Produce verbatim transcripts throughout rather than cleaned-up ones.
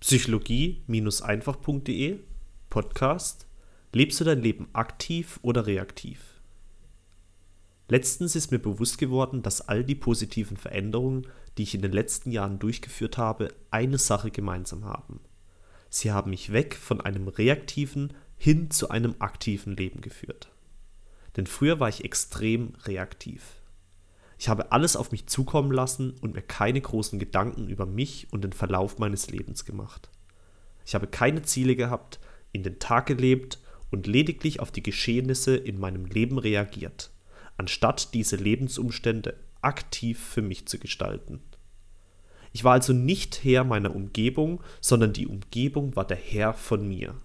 Psychologie-einfach.de Podcast: Lebst du dein Leben aktiv oder reaktiv? Letztens ist mir bewusst geworden, dass all die positiven Veränderungen, die ich in den letzten Jahren durchgeführt habe, eine Sache gemeinsam haben. Sie haben mich weg von einem reaktiven hin zu einem aktiven Leben geführt. Denn früher war ich extrem reaktiv. Ich habe alles auf mich zukommen lassen und mir keine großen Gedanken über mich und den Verlauf meines Lebens gemacht. Ich habe keine Ziele gehabt, in den Tag gelebt und lediglich auf die Geschehnisse in meinem Leben reagiert, anstatt diese Lebensumstände aktiv für mich zu gestalten. Ich war also nicht Herr meiner Umgebung, sondern die Umgebung war der Herr von mir.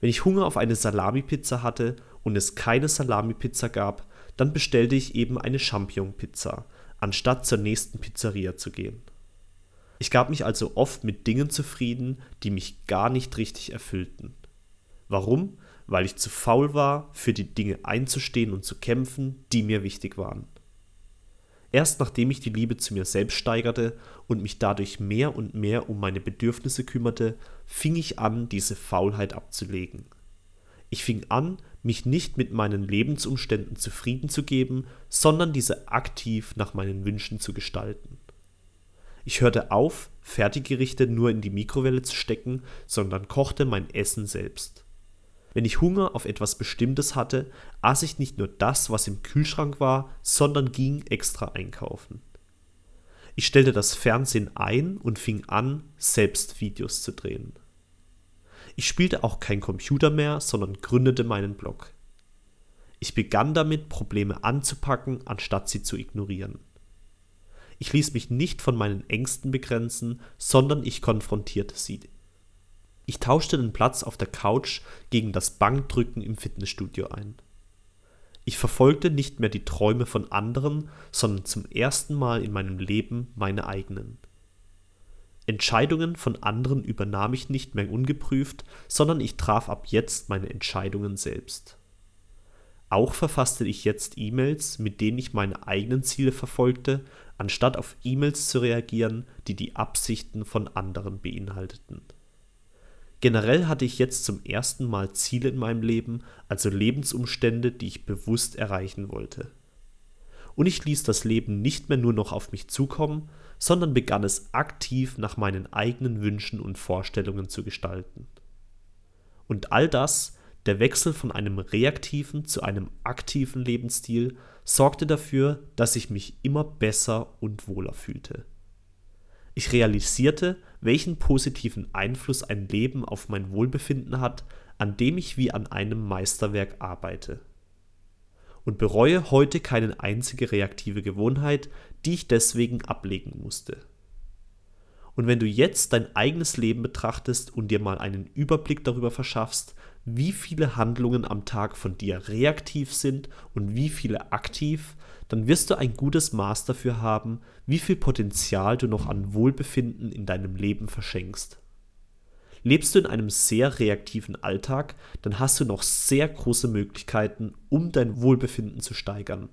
Wenn ich Hunger auf eine Salami-Pizza hatte und es keine Salami-Pizza gab, dann bestellte ich eben eine Champignon-Pizza, anstatt zur nächsten Pizzeria zu gehen. Ich gab mich also oft mit Dingen zufrieden, die mich gar nicht richtig erfüllten. Warum? Weil ich zu faul war, für die Dinge einzustehen und zu kämpfen, die mir wichtig waren. Erst nachdem ich die Liebe zu mir selbst steigerte und mich dadurch mehr und mehr um meine Bedürfnisse kümmerte, fing ich an, diese Faulheit abzulegen. Ich fing an, mich nicht mit meinen Lebensumständen zufrieden zu geben, sondern diese aktiv nach meinen Wünschen zu gestalten. Ich hörte auf, Fertiggerichte nur in die Mikrowelle zu stecken, sondern kochte mein Essen selbst. Wenn ich Hunger auf etwas Bestimmtes hatte, aß ich nicht nur das, was im Kühlschrank war, sondern ging extra einkaufen. Ich stellte das Fernsehen ein und fing an, selbst Videos zu drehen. Ich spielte auch keinen Computer mehr, sondern gründete meinen Blog. Ich begann damit, Probleme anzupacken, anstatt sie zu ignorieren. Ich ließ mich nicht von meinen Ängsten begrenzen, sondern ich konfrontierte sie. Ich tauschte den Platz auf der Couch gegen das Bankdrücken im Fitnessstudio ein. Ich verfolgte nicht mehr die Träume von anderen, sondern zum ersten Mal in meinem Leben meine eigenen. Entscheidungen von anderen übernahm ich nicht mehr ungeprüft, sondern ich traf ab jetzt meine Entscheidungen selbst. Auch verfasste ich jetzt E-Mails, mit denen ich meine eigenen Ziele verfolgte, anstatt auf E-Mails zu reagieren, die die Absichten von anderen beinhalteten. Generell hatte ich jetzt zum ersten Mal Ziele in meinem Leben, also Lebensumstände, die ich bewusst erreichen wollte. Und ich ließ das Leben nicht mehr nur noch auf mich zukommen, sondern begann es aktiv nach meinen eigenen Wünschen und Vorstellungen zu gestalten. Und all das, der Wechsel von einem reaktiven zu einem aktiven Lebensstil, sorgte dafür, dass ich mich immer besser und wohler fühlte. Ich realisierte, welchen positiven Einfluss ein Leben auf mein Wohlbefinden hat, an dem ich wie an einem Meisterwerk arbeite. Und bereue heute keine einzige reaktive Gewohnheit, die ich deswegen ablegen musste. Und wenn du jetzt dein eigenes Leben betrachtest und dir mal einen Überblick darüber verschaffst, wie viele Handlungen am Tag von dir reaktiv sind und wie viele aktiv, dann wirst du ein gutes Maß dafür haben, wie viel Potenzial du noch an Wohlbefinden in deinem Leben verschenkst. Lebst du in einem sehr reaktiven Alltag, dann hast du noch sehr große Möglichkeiten, um dein Wohlbefinden zu steigern.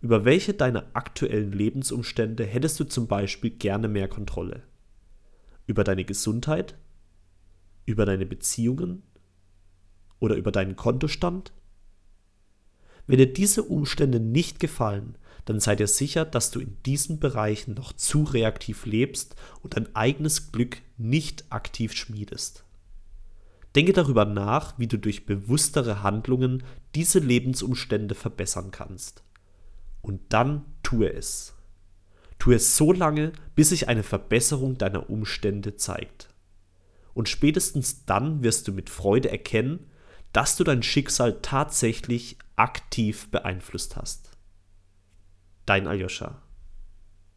Über welche deiner aktuellen Lebensumstände hättest du zum Beispiel gerne mehr Kontrolle? Über deine Gesundheit? Über deine Beziehungen? Oder über deinen Kontostand? Wenn dir diese Umstände nicht gefallen, dann sei dir sicher, dass du in diesen Bereichen noch zu reaktiv lebst und dein eigenes Glück nicht aktiv schmiedest. Denke darüber nach, wie du durch bewusstere Handlungen diese Lebensumstände verbessern kannst. Und dann tue es. Tue es so lange, bis sich eine Verbesserung deiner Umstände zeigt. Und spätestens dann wirst du mit Freude erkennen, dass du dein Schicksal tatsächlich aktiv beeinflusst hast. Dein Ayosha.